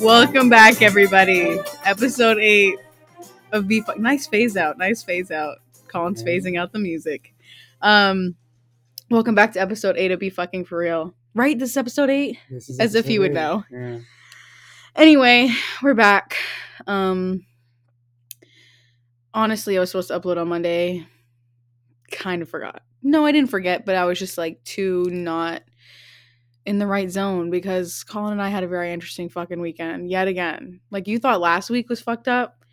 Welcome back, everybody. Episode 8 of Be Fun. Nice phase out. Colin's phasing out the music. Welcome back to episode 8 of Be Fucking For Real. Right? This is episode 8? This is as episode if you 8. Would know. Yeah. Anyway, we're back. Honestly, I was supposed to upload on Monday. Kind of forgot. No, I didn't forget, but I was just like too not in the right zone because Colin and I had a very interesting fucking weekend yet again. Like, you thought last week was fucked up.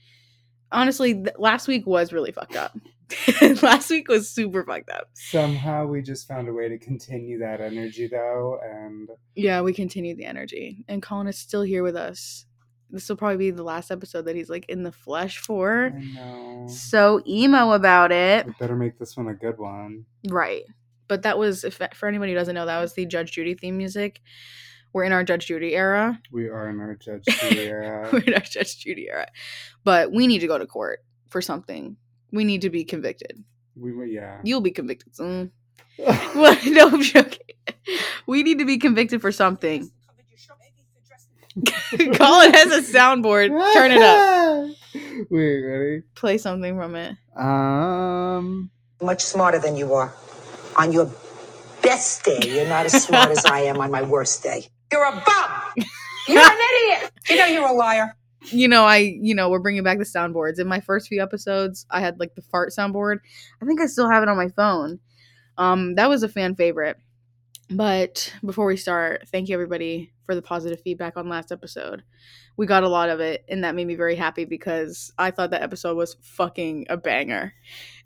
Honestly, last week was really fucked up. Last week was super fucked up. Somehow we just found a way to continue that energy though. And yeah, we continued the energy. And Colin is still here with us. This will probably be the last episode that he's like in the flesh for. I know. So emo about it. We better make this one a good one. Right. But that was, if for anybody who doesn't know, that was the Judge Judy theme music. We're in our Judge Judy era. But we need to go to court for something. We need to be convicted. Yeah. You'll be convicted soon. Well, no, I'm joking. We need to be convicted for something. Colin has a soundboard. Turn it up. Wait, ready? Play something from it. Much smarter than you are. On your best day, you're not as smart as I am on my worst day. You're a bum. You're an idiot. You know you're a liar. We're bringing back the soundboards. In my first few episodes, I had like the fart soundboard. I think I still have it on my phone. That was a fan favorite. But before we start, thank you everybody for the positive feedback on last episode. We got a lot of it, and that made me very happy because I thought that episode was fucking a banger.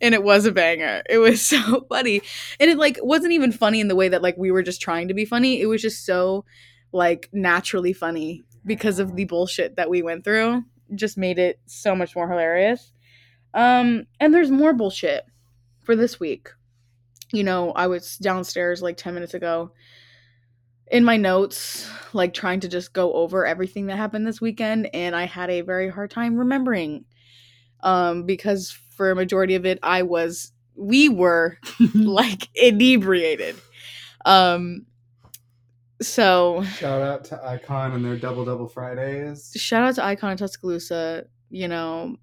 And it was a banger. It was so funny. And it like wasn't even funny in the way that like we were just trying to be funny. It was just so like naturally funny because of the bullshit that we went through. Just made it so much more hilarious. And there's more bullshit for this week. I was downstairs like 10 minutes ago in my notes, like trying to just go over everything that happened this weekend, and I had a very hard time remembering because for a majority of it we were like inebriated. So shout out to Icon and their double Fridays. Shout out to Icon and Tuscaloosa. A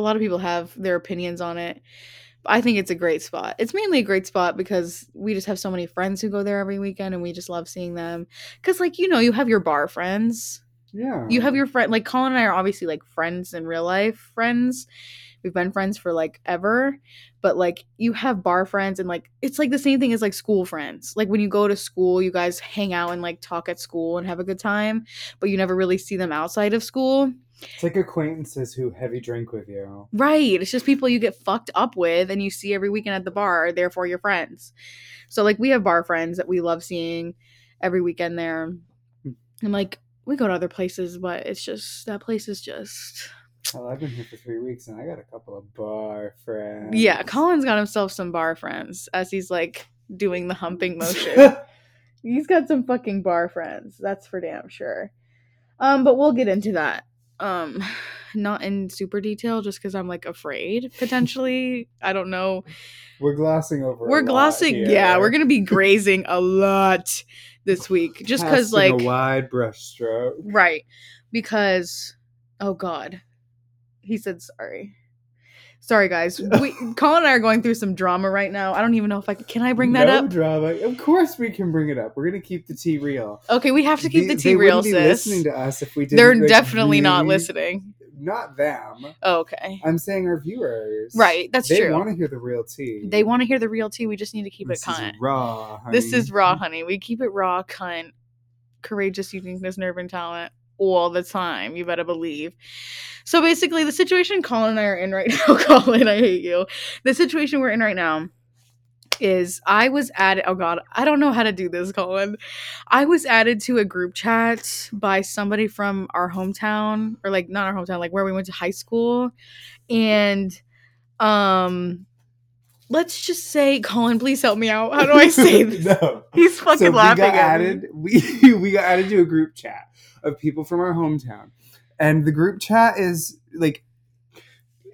lot of people have their opinions on it. I think it's a great spot. It's mainly a great spot because we just have so many friends who go there every weekend, and we just love seeing them. Because, you have your bar friends. Yeah. You have your friend. Like, Colin and I are obviously, like, friends in real life friends. We've been friends for, like, ever. But, like, you have bar friends, and, like, it's, like, the same thing as, like, school friends. Like, when you go to school, you guys hang out and, like, talk at school and have a good time. But you never really see them outside of school. It's like acquaintances who heavy drink with you. Right. It's just people you get fucked up with and you see every weekend at the bar. Therefore, your friends. So, like, we have bar friends that we love seeing every weekend there. And, like, we go to other places, but it's just, that place is just... Well, I've been here for 3 weeks and I got a couple of bar friends. Yeah, Colin's got himself some bar friends as he's, like, doing the humping motion. He's got some fucking bar friends. That's for damn sure. But we'll get into that. Not in super detail just because I'm like afraid potentially. I don't know. We're glossing over a lot here. Yeah, we're gonna be grazing a lot this week just because like a wide brushstroke. Right. Because oh god. He said sorry. Sorry guys. Colin and I are going through some drama right now. I don't even know if I can I bring that up? No drama. Of course we can bring it up. We're gonna keep the tea real. Okay, we have to keep the tea real, sis. They wouldn't be listening to us if we didn't. They're definitely not listening. Not them. Oh, okay. I'm saying our viewers. Right, that's true. They want to hear the real tea. They want to hear the real tea. We just need to keep it cunt. This is raw, honey. We keep it raw, cunt. Courageous, uniqueness, nerve, and talent. All the time, you better believe. So basically, the situation Colin and I are in right now, Colin, I hate you. The situation we're in right now is I was added. Oh god, I don't know how to do this, Colin. I was added to a group chat by somebody from our hometown, or like not our hometown, like where we went to high school. And let's just say, Colin, please help me out. How do I say this? No. He's fucking laughing at me. We got added to a group chat of people from our hometown. And the group chat is, like,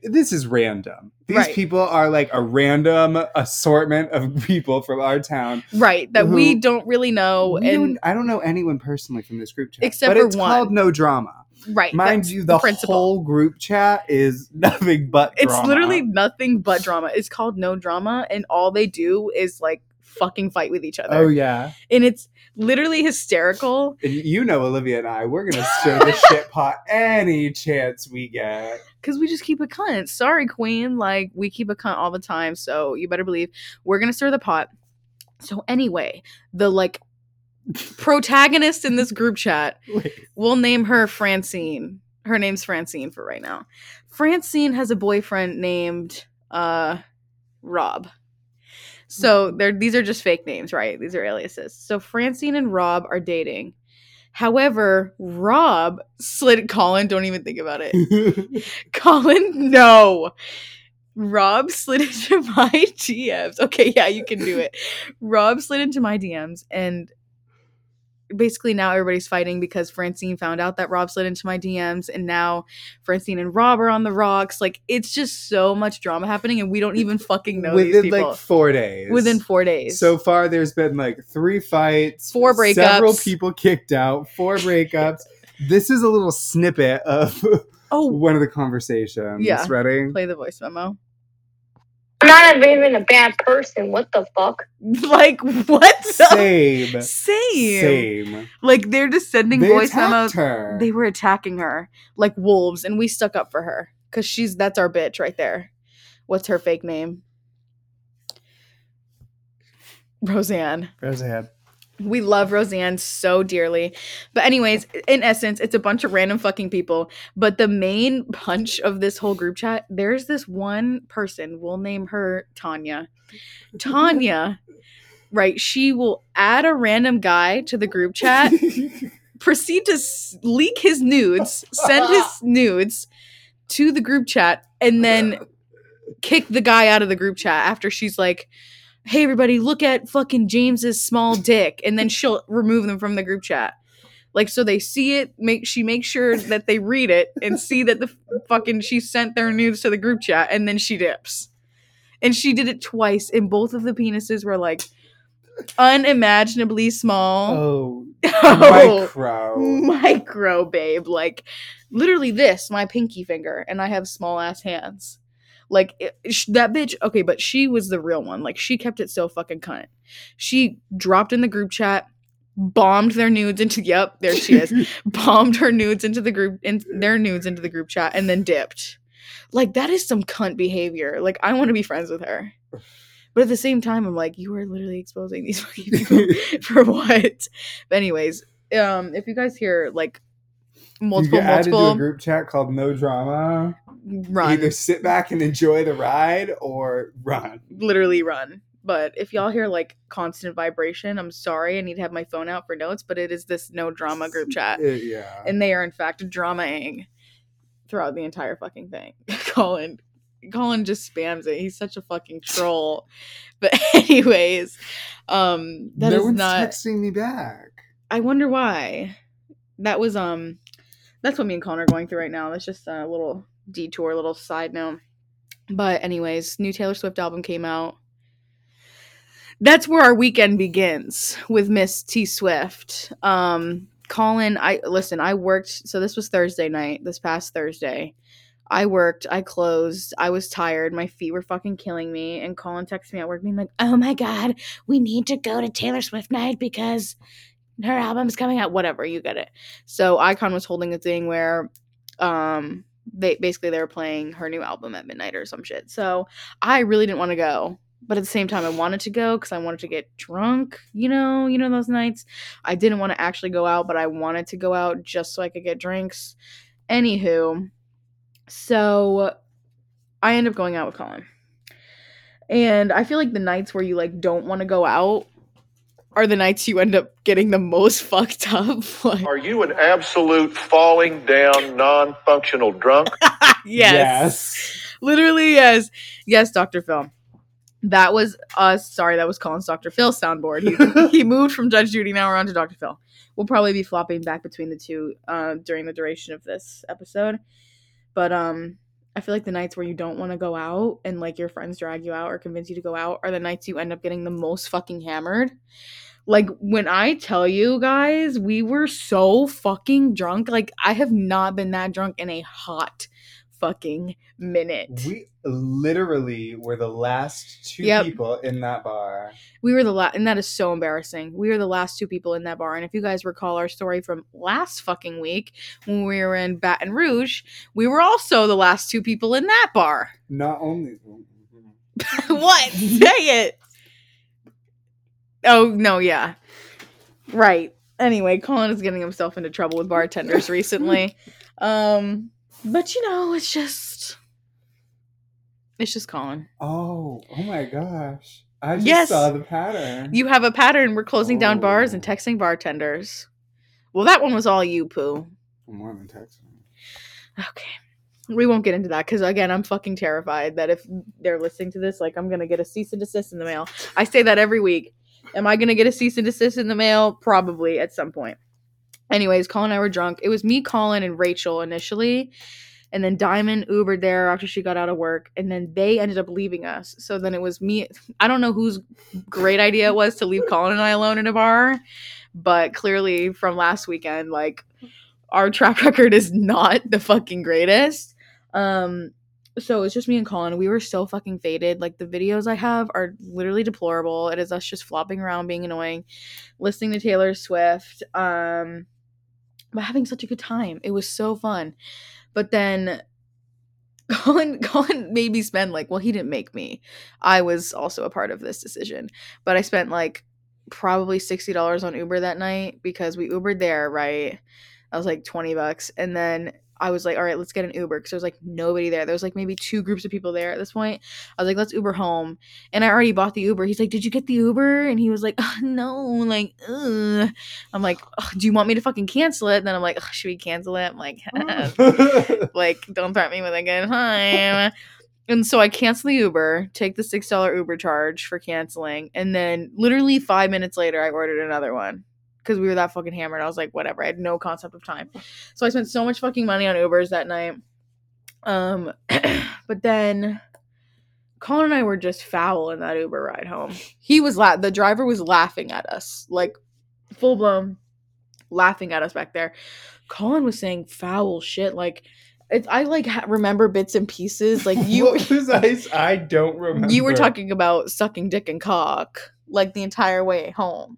this is random. These people are like a random assortment of people from our town. Right. That we don't really know. I don't know anyone personally from this group chat. Except for one. But it's called No Drama. Right. Mind you, the whole group chat is nothing but drama. It's literally nothing but drama. It's called No Drama. And all they do is like fucking fight with each other. Oh, yeah. And it's literally hysterical. And you know, Olivia and I, we're going to stir the shit pot any chance we get. Because we just keep a cunt. Sorry, queen. Like, we keep a cunt all the time. So you better believe we're going to stir the pot. So anyway, the like protagonist in this group chat, we'll name her Francine. Her name's Francine for right now. Francine has a boyfriend named Rob. So these are just fake names, right? These are aliases. So Francine and Rob are dating. However, Rob slid Colin. Don't even think about it. Colin, no. Rob slid into my DMs. Okay, yeah, you can do it. Rob slid into my DMs, and basically now everybody's fighting because Francine found out that Rob slid into my DMs, and now Francine and Rob are on the rocks. Like, it's just so much drama happening, and we don't even fucking know these people. Within 4 days. So far, there's been like 3 fights. 4 breakups. Several people kicked out. 4 breakups. This is a little snippet of one of the conversations. Yeah. Ready? Play the voice memo. I'm not even a bad person. What the fuck? Like, what? Same. Like, they're just sending voice memos. They were attacking her like wolves, and we stuck up for her because that's our bitch right there. What's her fake name? Roseanne. We love Roseanne so dearly. But anyways, in essence, it's a bunch of random fucking people. But the main punch of this whole group chat, there's this one person. We'll name her Tanya. Tanya, right, she will add a random guy to the group chat, proceed to leak his nudes, send his nudes to the group chat, and then kick the guy out of the group chat after she's like, hey, everybody, look at fucking James's small dick. And then she'll remove them from the group chat. Like, so they see it. She makes sure that they read it and see that she sent their nudes to the group chat. And then she dips. And she did it twice. And both of the penises were like unimaginably small. Micro. Micro, babe. Like, literally this, my pinky finger. And I have small ass hands. Like, that bitch, okay, but she was the real one. Like, she kept it so fucking cunt. She dropped in the group chat, bombed their nudes into, yep, there she is, bombed her nudes into the group, their nudes into the group chat, and then dipped. Like, that is some cunt behavior. Like, I want to be friends with her. But at the same time, I'm like, you are literally exposing these fucking people for what? But anyways, if you guys hear, like, you get added to a group chat called No Drama. Run. Either sit back and enjoy the ride or run. Literally run. But if y'all hear like constant vibration, I'm sorry. I need to have my phone out for notes, but it is this No Drama group chat. Yeah. And they are in fact drama-ing throughout the entire fucking thing. Colin just spams it. He's such a fucking troll. But anyways, texting me back. I wonder why. That's what me and Colin are going through right now. That's just a little detour, little side note. But anyways, new Taylor Swift album came out. That's where our weekend begins with Miss T Swift. Colin, I worked. So this was Thursday night, this past Thursday. I worked, I closed, I was tired, my feet were fucking killing me, and Colin texted me at work being like, oh my God, we need to go to Taylor Swift night because her album's coming out, whatever, you get it. So Icon was holding a thing where they were playing her new album at midnight or some shit. So I really didn't want to go, but at the same time I wanted to go because I wanted to get drunk, you know those nights. I didn't want to actually go out, but I wanted to go out just so I could get drinks. Anywho, so I end up going out with Colin. And I feel like the nights where you like don't want to go out are the nights you end up getting the most fucked up. Like, are you an absolute falling down, non-functional drunk? Yes. Literally, yes. Yes, Dr. Phil. That was us. Sorry, that was Colin's Dr. Phil soundboard. He moved from Judge Judy. Now we're on to Dr. Phil. We'll probably be flopping back between the two during the duration of this episode. But I feel like the nights where you don't want to go out and like your friends drag you out or convince you to go out are the nights you end up getting the most fucking hammered. Like, when I tell you guys, we were so fucking drunk. Like, I have not been that drunk in a hot fucking minute. We literally were the last two people in that bar. We were the last, and that is so embarrassing. We were the last two people in that bar. And if you guys recall our story from last fucking week when we were in Baton Rouge, we were also the last two people in that bar. Not only. What? Say it. Oh, no, yeah. Right. Anyway, Colin is getting himself into trouble with bartenders recently. But, you know, it's just Colin. Oh my gosh. I just saw the pattern. You have a pattern. We're closing down bars and texting bartenders. Well, that one was all you, Pooh. More than texting. Okay. We won't get into that because, again, I'm fucking terrified that if they're listening to this, like, I'm going to get a cease and desist in the mail. I say that every week. Am I going to get a cease and desist in the mail? Probably at some point. Anyways, Colin and I were drunk. It was me, Colin, and Rachel initially. And then Diamond Ubered there after she got out of work. And then they ended up leaving us. So then it was me. I don't know whose great idea it was to leave Colin and I alone in a bar. But clearly from last weekend, like, our track record is not the fucking greatest. So it's just me and Colin. We were so fucking faded. Like, the videos I have are literally deplorable. It is us just flopping around, being annoying, listening to Taylor Swift, but having such a good time. It was so fun. But then Colin made me spend like, well, he didn't make me. I was also a part of this decision. But I spent like probably $60 on Uber that night because we Ubered there, right? I was like $20. And then I was like, all right, let's get an Uber because there's like nobody there. There's like maybe two groups of people there at this point. I was like, let's Uber home. And I already bought the Uber. He's like, did you get the Uber? And he was like, oh, no. Like, ugh. I'm like, oh, do you want me to fucking cancel it? And then I'm like, oh, should we cancel it? I'm like, like, don't threaten me with a good time. And so I cancel the Uber, take the $6 Uber charge for canceling. And then literally 5 minutes later, I ordered another one. Because we were that fucking hammered. I was like, whatever. I had no concept of time. So I spent so much fucking money on Ubers that night. But then Colin and I were just foul in that Uber ride home. He was the driver was laughing at us. Like, full-blown laughing at us back there. Colin was saying foul shit. Like, I remember bits and pieces. Like, you. What was I don't remember. You were talking about sucking dick and cock. Like, the entire way home.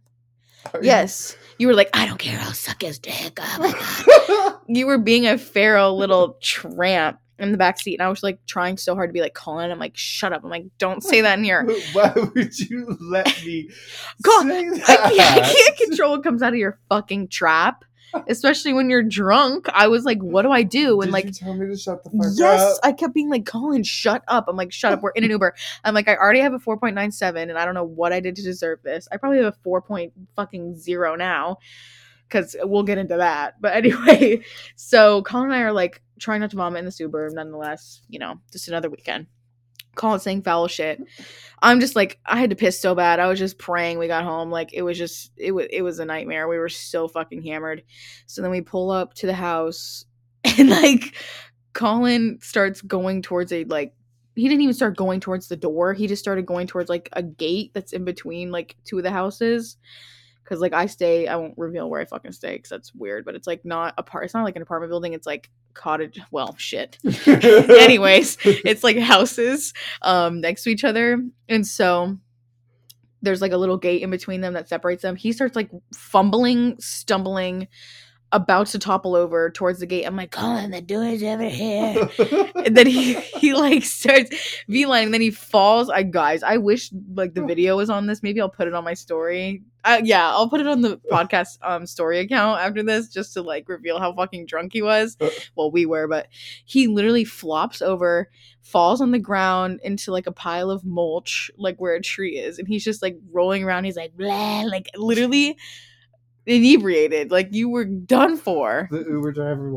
Yes. You were like, I don't care, I'll suck his dick. Oh my God. You were being a feral little tramp in the backseat. And I was like trying so hard to be like, Colin, I'm like, shut up. I'm like, don't say that in here. Why would you let me say that? I can't control what comes out of your fucking trap. Especially when you're drunk. I was like, what do I do? And did like, you tell me to shut the fuck up? Yes, I kept being like, Colin, shut up. I'm like, shut up. We're in an Uber. I'm like, I already have a 4.97 and I don't know what I did to deserve this. I probably have a 4.0 now because we'll get into that. But anyway, so Colin and I are like trying not to vomit in this Uber. Nonetheless, you know, just another weekend. Colin saying foul shit. I'm just like, I had to piss so bad. I was just praying we got home. Like, it was a nightmare. We were so fucking hammered. So then we pull up to the house and like Colin starts going towards a, like, he didn't even start going towards the door. He just started going towards like a gate that's in between like two of the houses. Cause like I won't reveal where I fucking stay because that's weird, but it's like it's not like an apartment building. It's like cottage. Well, shit. Anyways, it's like houses next to each other. And so there's like a little gate in between them that separates them. He starts like fumbling, stumbling, about to topple over towards the gate. I'm like, Colin, the door is over here. And then he like starts V-lining. Then he falls. I wish like the video was on this. Maybe I'll put it on my story. I'll put it on the podcast story account after this just to like reveal how fucking drunk he was. Well, we were, but he literally flops over, falls on the ground into like a pile of mulch, like where a tree is. And he's just like rolling around. He's like, blah, like literally inebriated, like you were done for. The Uber driver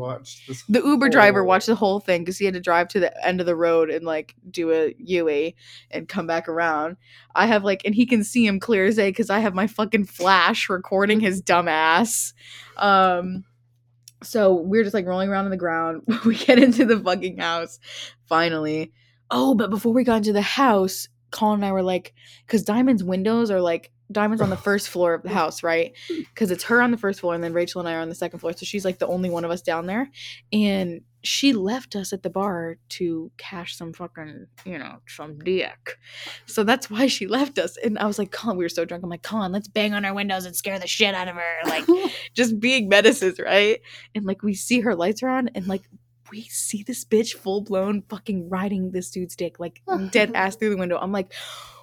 watched the whole thing because he had to drive to the end of the road and like do a U-A and come back around. I have like, and he can see him clear as day because I have my fucking flash recording his dumb ass. So we're just like rolling around on the ground. We get into the fucking house finally. Oh, but before we got into the house, Colin and I were like, because Diamond's windows are like, Diamond's on the first floor of the house, right? Because it's her on the first floor and then Rachel and I are on the second floor. So she's like the only one of us down there. And she left us at the bar to cash some fucking, you know, some dick. So that's why she left us. And I was like, Colin, we were so drunk. I'm like, Colin, let's bang on our windows and scare the shit out of her. Like, just being menaces, right? And like, we see her lights are on and like, we see this bitch full-blown fucking riding this dude's dick, like, dead ass through the window. I'm like,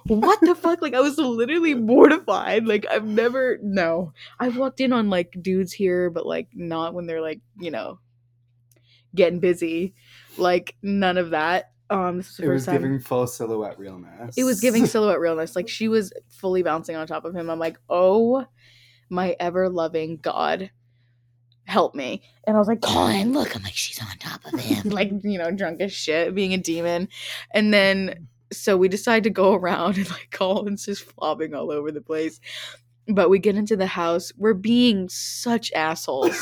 what the fuck? Like, I was literally mortified. Like, I've never, no. I've walked in on, like, dudes here, but, like, not when they're, like, you know, getting busy. Like, none of that. This was the first time. It was giving full silhouette realness. It was giving silhouette realness. Like, she was fully bouncing on top of him. I'm like, oh, my ever-loving God. Help me. And I was like, Colin, look. I'm like, she's on top of him. Like, you know, drunk as shit, being a demon. And then, so we decide to go around and like, Colin's just flopping all over the place. But we get into the house. We're being such assholes.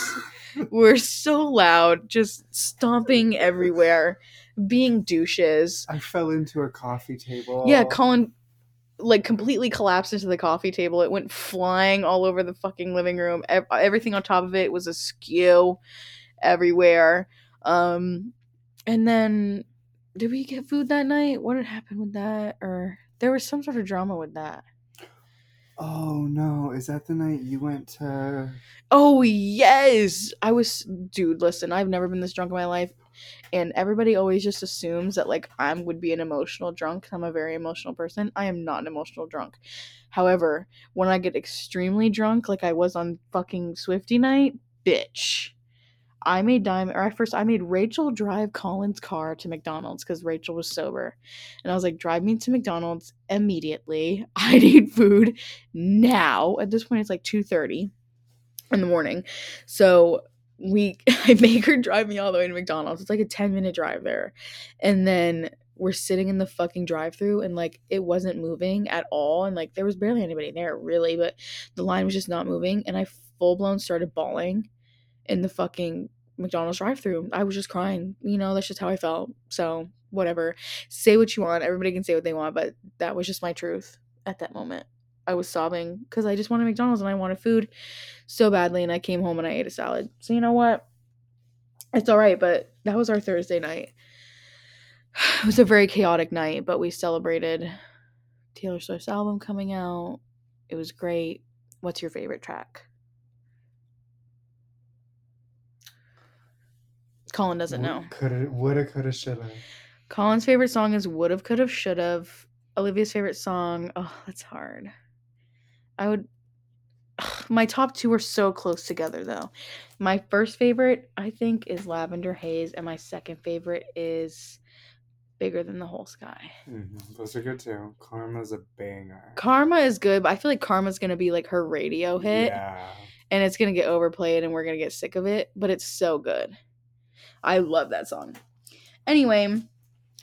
We're so loud, just stomping everywhere, being douches. I fell into a coffee table. Yeah, Colin like completely collapsed into the coffee table. It went flying all over the fucking living room. Everything on top of it was askew everywhere. And then did we get food that night? What had happened with that? Or there was some sort of drama with that. Oh no. Is that the night you went to? Oh yes. I was, dude, listen, I've never been this drunk in my life. And everybody always just assumes that like I would be an emotional drunk. I'm a very emotional person. I am not an emotional drunk. However, when I get extremely drunk, like I was on fucking Swiftie night, bitch, I made I made Rachel drive Colin's car to McDonald's because Rachel was sober. And I was like, drive me to McDonald's immediately. I need food now. At this point, it's like 2:30 in the morning. So I make her drive me all the way to McDonald's. It's like a 10-minute drive there. And then we're sitting in the fucking drive-thru and like it wasn't moving at all. And like there was barely anybody there really, but the line was just not moving. And I full-blown started bawling in the fucking McDonald's drive-thru. I was just crying. You know, that's just how I felt. So whatever. Say what you want. Everybody can say what they want, but that was just my truth at that moment. I was sobbing because I just wanted McDonald's and I wanted food so badly. And I came home and I ate a salad. So you know what? It's all right. But that was our Thursday night. It was a very chaotic night, but we celebrated Taylor Swift's album coming out. It was great. What's your favorite track? Colin doesn't know. Coulda, woulda, coulda, shoulda. Colin's favorite song is Woulda, Coulda, Shoulda. Olivia's favorite song. Oh, that's hard. My top two are so close together, though. My first favorite, I think, is Lavender Haze, and my second favorite is Bigger Than the Whole Sky. Mm-hmm. Those are good, too. Karma's a banger. Karma is good, but I feel like Karma's going to be, like, her radio hit. Yeah. And it's going to get overplayed, and we're going to get sick of it, but it's so good. I love that song. Anyway,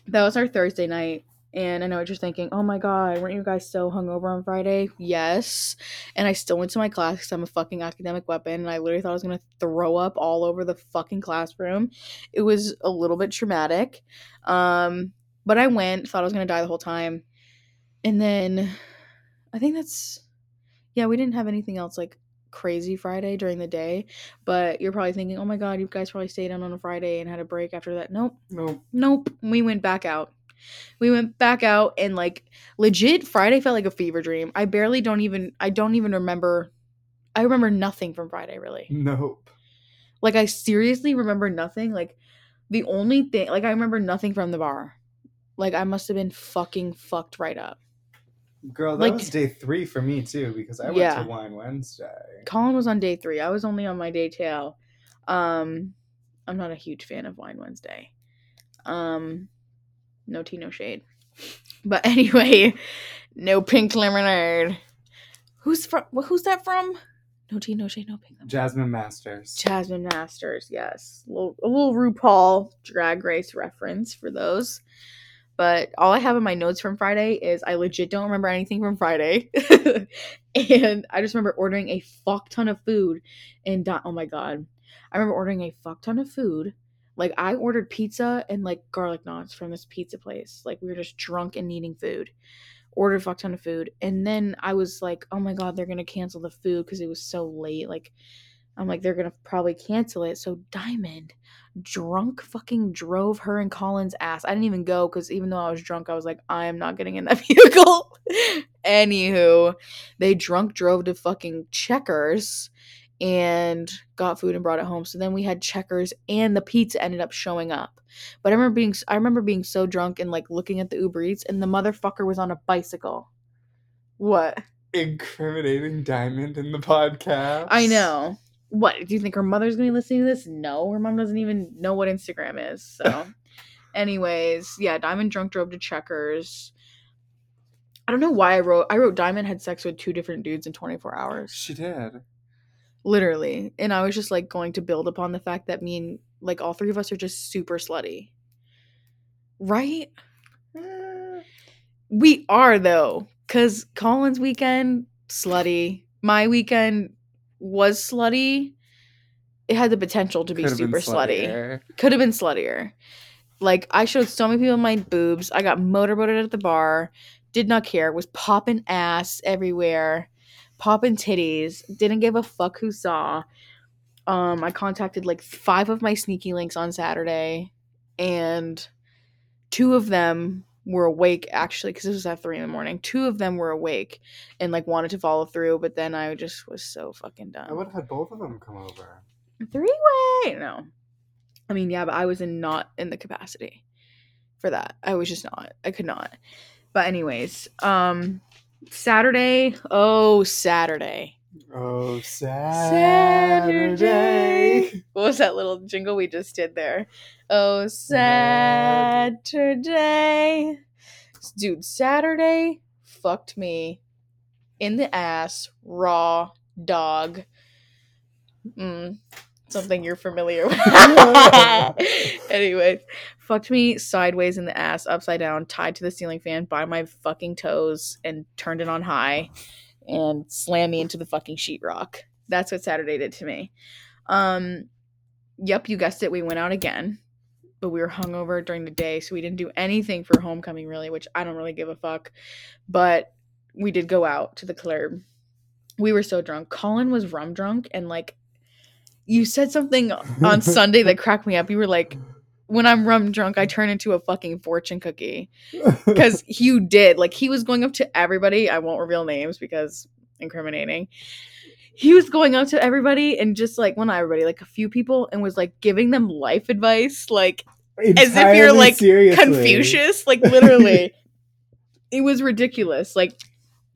that was our Thursday night. And I know what you're thinking. Oh, my God. Weren't you guys so hungover on Friday? Yes. And I still went to my class because I'm a fucking academic weapon. And I literally thought I was going to throw up all over the fucking classroom. It was a little bit traumatic. But I went. Thought I was going to die the whole time. And then I think that's... Yeah, we didn't have anything else like crazy Friday during the day. But you're probably thinking, oh, my God, you guys probably stayed down on a Friday and had a break after that. Nope. We went back out. We went back out and like legit Friday felt like a fever dream. I don't even remember. I remember nothing from Friday really. Nope. Like I seriously remember nothing. Like the only thing, like I remember nothing from the bar. Like I must have been fucking fucked right up. Girl, that like, was day 3 for me too because I went to Wine Wednesday. Colin was on day 3. I was only on my day tail. I'm not a huge fan of Wine Wednesday. No tea, no shade. But anyway, no pink lemonade. Who's that from? No tea, no shade, no pink lemonade. Jasmine Masters, yes. A little RuPaul Drag Race reference for those. But all I have in my notes from Friday is I legit don't remember anything from Friday. And I just remember ordering a fuck ton of food. And oh my God. I remember ordering a fuck ton of food. Like, I ordered pizza and, like, garlic knots from this pizza place. Like, we were just drunk and needing food. Ordered a fuck ton of food. And then I was like, oh, my God, they're going to cancel the food because it was so late. Like, I'm like, they're going to probably cancel it. So Diamond, drunk, fucking drove her and Colin's ass. I didn't even go because even though I was drunk, I was like, I am not getting in that vehicle. Anywho, they drunk drove to fucking Checkers and got food and brought it home. So then we had Checkers and the pizza ended up showing up. But I remember being so drunk and, like, looking at the Uber Eats, and the motherfucker was on a bicycle. What? Incriminating Diamond in the podcast. I know. What? Do you think her mother's going to be listening to this? No. Her mom doesn't even know what Instagram is. So anyways, yeah, Diamond drunk drove to Checkers. I don't know why I wrote Diamond had sex with 2 different dudes in 24 hours. She did. Literally. And I was just, like, going to build upon the fact that me and, like, all 3 of us are just super slutty. Right? We are, though. Because Colin's weekend, slutty. My weekend was slutty. It had the potential to be super slutty. Could have been sluttier. Like, I showed so many people my boobs. I got motorboated at the bar. Did not care. Was popping ass everywhere. Popping titties. Didn't give a fuck who saw. I contacted, like, 5 of my sneaky links on Saturday. And 2 of them were awake, actually, because this was at 3 a.m. 2 of them were awake and, like, wanted to follow through, but then I just was so fucking done. I would have had both of them come over. 3-way! No. I mean, yeah, but I was not in the capacity for that. I was just not. I could not. But anyways, Saturday. Oh, Saturday. Oh, Saturday. What was that little jingle we just did there? Oh, Saturday. Dude, Saturday fucked me in the ass, raw dog. Something you're familiar with. Anyway, fucked me sideways in the ass, upside down, tied to the ceiling fan by my fucking toes, and turned it on high and slammed me into the fucking sheetrock. That's what Saturday did to me. Yep, you guessed it. We went out again, but we were hungover during the day, so we didn't do anything for homecoming, really, which I don't really give a fuck. But we did go out to the club. We were so drunk. Colin was rum drunk, and, like, you said something on Sunday that cracked me up. You were like, when I'm rum drunk, I turn into a fucking fortune cookie. Because you did. Like, he was going up to everybody. I won't reveal names because incriminating. He was going up to everybody and just, like, well, not everybody, like, a few people, and was, like, giving them life advice. Like, entirely, as if you're, like, seriously. Confucius. Like, literally. It was ridiculous. Like,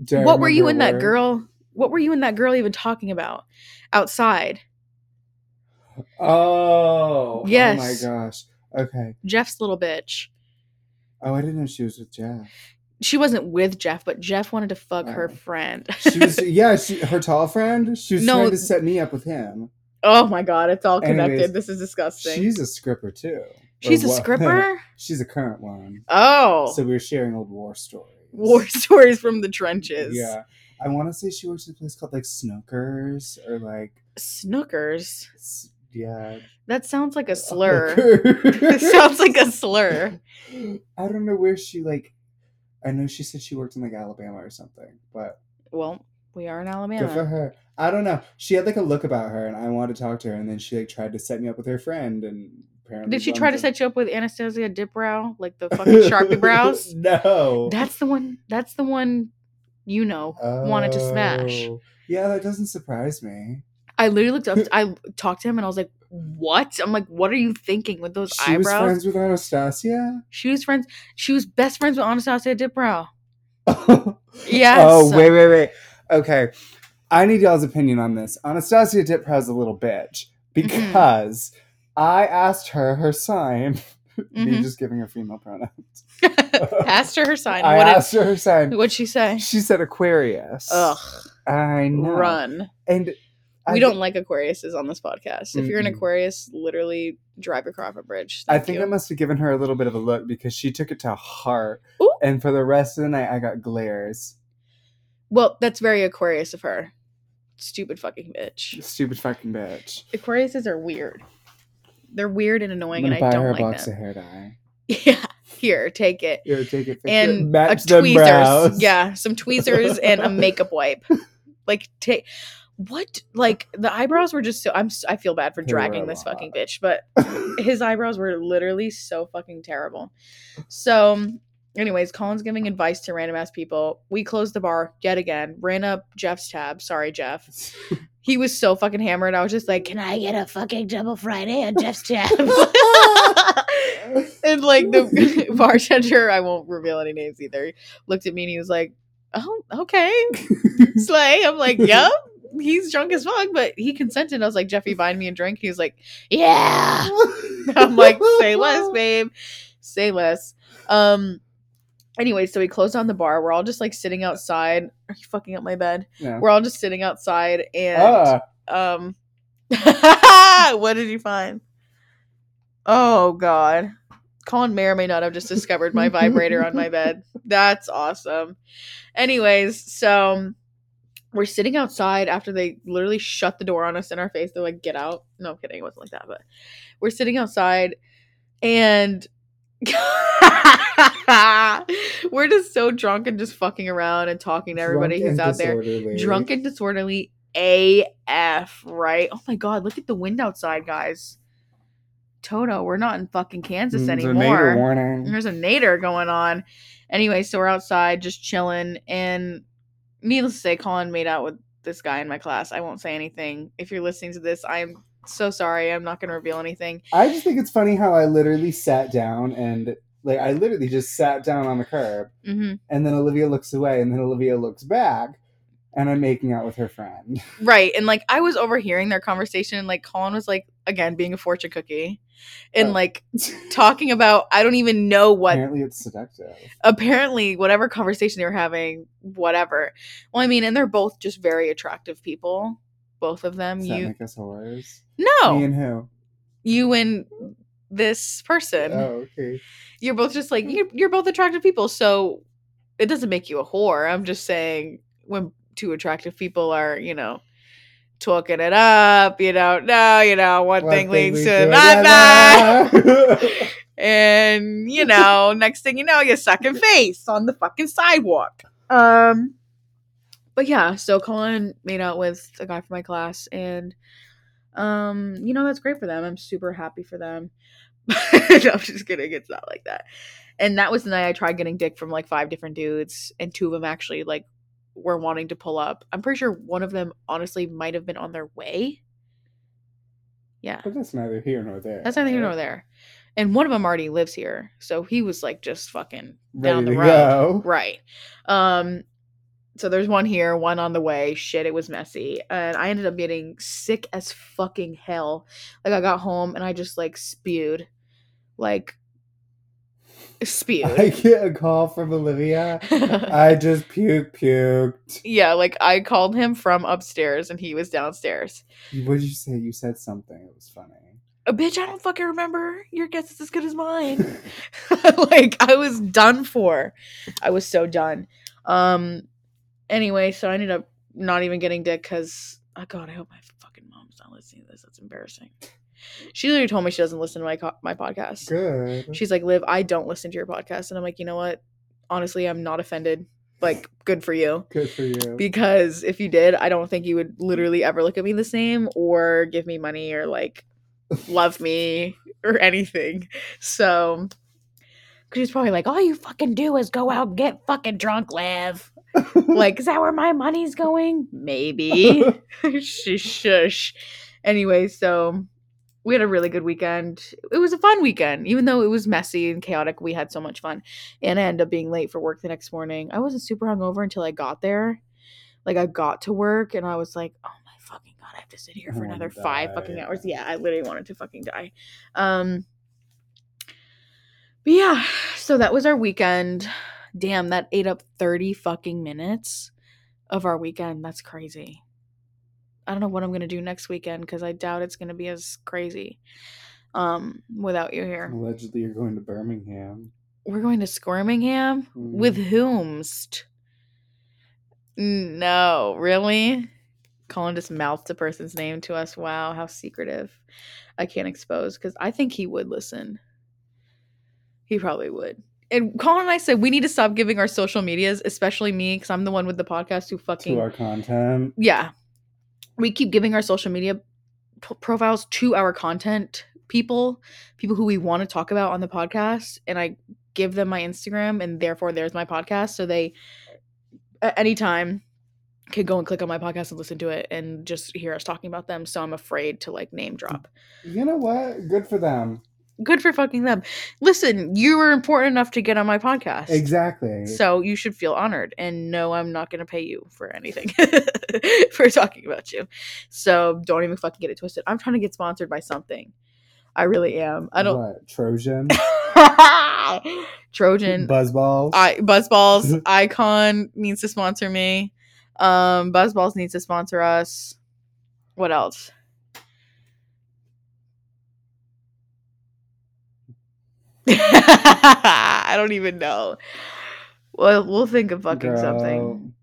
what were you and that girl? What were you and that girl even talking about outside? Oh, yes. Oh my gosh. Okay. Jeff's little bitch. Oh, I didn't know she was with Jeff. She wasn't with Jeff, but Jeff wanted to fuck her friend. She was, yeah, her tall friend. She was trying to set me up with him. Oh my God, it's all connected. Anyways, this is disgusting. She's a scripper too. She's a scripper? She's a current one. Oh. So we were sharing old war stories. War stories from the trenches. Yeah. I want to say she works at a place called, like, Snookers or, like... Snookers? Yeah. That sounds like a slur. It sounds like a slur. I don't know where she, like... I know she said she worked in, like, Alabama or something, but... Well, we are in Alabama. Good for her. I don't know. She had, like, a look about her, and I wanted to talk to her, and then she, like, tried to set me up with her friend, and apparently... Did she try to set you up with Anastasia Dipbrow? Like, the fucking Sharpie brows? No. That's the one... You know, wanted to smash. Yeah, that doesn't surprise me. I literally looked up. I talked to him and I was like, "What?" I'm like, "What are you thinking with those eyebrows?" She was friends with Anastasia. She was best friends with Anastasia Dipbrow. Yes. Oh, wait. Okay, I need y'all's opinion on this. Anastasia Dipbrow's a little bitch because I asked her sign. Me just giving her female pronouns. Asked her sign. I asked her sign. What'd she say? She said Aquarius. Ugh. I know. Run. And we don't like Aquariuses on this podcast. If you're an Aquarius, literally drive your car off a bridge. I think I must have given her a little bit of a look because she took it to heart. Ooh. And for the rest of the night, I got glares. Well, that's very Aquarius of her. stupid fucking bitch. Stupid fucking bitch. Aquariuses are weird. They're weird and annoying, and I don't like them. Buy her a box of hair dye. Yeah. Here, take it. Here, take it. And match the tweezers. Yeah, some tweezers and a makeup wipe. Like, take... What? Like, the eyebrows were just so... I feel bad for dragging this fucking bitch, but his eyebrows were literally so fucking terrible. So... Anyways, Colin's giving advice to random ass people. We closed the bar yet again. Ran up Jeff's tab. Sorry, Jeff. He was so fucking hammered. I was just like, can I get a fucking double Friday on Jeff's tab? And like the bartender, I won't reveal any names either, looked at me and he was like, oh, okay. Slay. I'm like, yep. He's drunk as fuck, but he consented. I was like, Jeffy, buying me a drink. He was like, yeah. I'm like, say less, babe. Say less. Anyway, so we closed down the bar. We're all just like sitting outside. Are you fucking up my bed? Yeah. We're all just sitting outside and what did you find? Oh God. Colin may or may not have just discovered my vibrator on my bed. That's awesome. Anyways, so we're sitting outside after they literally shut the door on us in our face. They're like, get out. No, I'm kidding, it wasn't like that, but we're sitting outside and we're just so drunk and just fucking around and talking to everybody who's out there. Drunk and disorderly AF, right? Oh my God, look at the wind outside, guys. Toto, we're not in fucking Kansas anymore. There's a nadir going on. Anyway, so we're outside just chilling, and needless to say, Colin made out with this guy in my class. I won't say anything. If you're listening to this, I'm so sorry. I'm not going to reveal anything. I just think it's funny how I literally sat down and like I literally just sat down on the curb, mm-hmm. and then Olivia looks away and then Olivia looks back and I'm making out with her friend. Right. And like I was overhearing their conversation and like Colin was like, again, being a fortune cookie and like talking about, I don't even know what. Apparently it's seductive. Apparently whatever conversation they were having, whatever. Well, I mean, and they're both just very attractive people. Both of them. Does that make us whores? No. Me and who? You and this person. Oh, okay. You're both just like, you're both attractive people, so it doesn't make you a whore. I'm just saying when two attractive people are, you know, talking it up, you don't know, you know, one thing leads to another. And, you know, next thing you know, you're sucking face on the fucking sidewalk. But yeah, so Colin made out with a guy from my class, and, you know, that's great for them. I'm super happy for them. No, I'm just kidding. It's not like that. And that was the night I tried getting dick from, like, 5 different dudes, and 2 of them actually, like, were wanting to pull up. I'm pretty sure one of them, honestly, might have been on their way. Yeah. But that's neither here nor there. That's neither here nor there. And one of them already lives here, so he was, like, just fucking down the road. Go. Right. So there's one here, one on the way. Shit, it was messy. And I ended up getting sick as fucking hell. Like, I got home and I just, like, spewed. Like, spewed. I get a call from Olivia. I just puked. Yeah, like, I called him from upstairs and he was downstairs. What did you say? You said something. It was funny. Bitch, I don't fucking remember. Your guess is as good as mine. Like, I was done for. I was so done. Anyway, so I ended up not even getting dick because, oh God, I hope my fucking mom's not listening to this. That's embarrassing. She literally told me she doesn't listen to my podcast. Good. She's like, Liv, I don't listen to your podcast. And I'm like, you know what? Honestly, I'm not offended. Like, good for you. Good for you. Because if you did, I don't think you would literally ever look at me the same or give me money or, like, love me or anything. So, because she's probably like, all you fucking do is go out and get fucking drunk, Liv. Like, is that where my money's going? Maybe. Shush. Anyway, so we had a really good weekend. It was a fun weekend. Even though it was messy and chaotic, we had so much fun. And I ended up being late for work the next morning. I wasn't super hungover until I got there. Like, I got to work, and I was like, oh my fucking God, I have to sit here for another 5 fucking hours. Yeah, I literally wanted to fucking die. But yeah, so that was our weekend. Damn, that ate up 30 fucking minutes of our weekend. That's crazy. I don't know what I'm going to do next weekend because I doubt it's going to be as crazy without you here. Allegedly, you're going to Birmingham. We're going to Squirmingham? With whomst? No, really? Colin just mouthed the person's name to us. Wow, how secretive. I can't expose, because I think he would listen. He probably would. And Colin and I said we need to stop giving our social medias, especially me, because I'm the one with the podcast who fucking... to our content. Yeah. We keep giving our social media profiles to our content people who we want to talk about on the podcast, and I give them my Instagram, and therefore there's my podcast, so they at any time could go and click on my podcast and listen to it and just hear us talking about them. So I'm afraid to like name drop. You know what? Good for them. Good for fucking them. Listen, you were important enough to get on my podcast. Exactly. So you should feel honored. And no, I'm not going to pay you for anything for talking about you. So don't even fucking get it twisted. I'm trying to get sponsored by something. I really am. I don't. What? Trojan? Trojan. Buzzballs. Buzzballs. Icon needs to sponsor me. Buzzballs needs to sponsor us. What else? I don't even know. Well, we'll think of fucking something.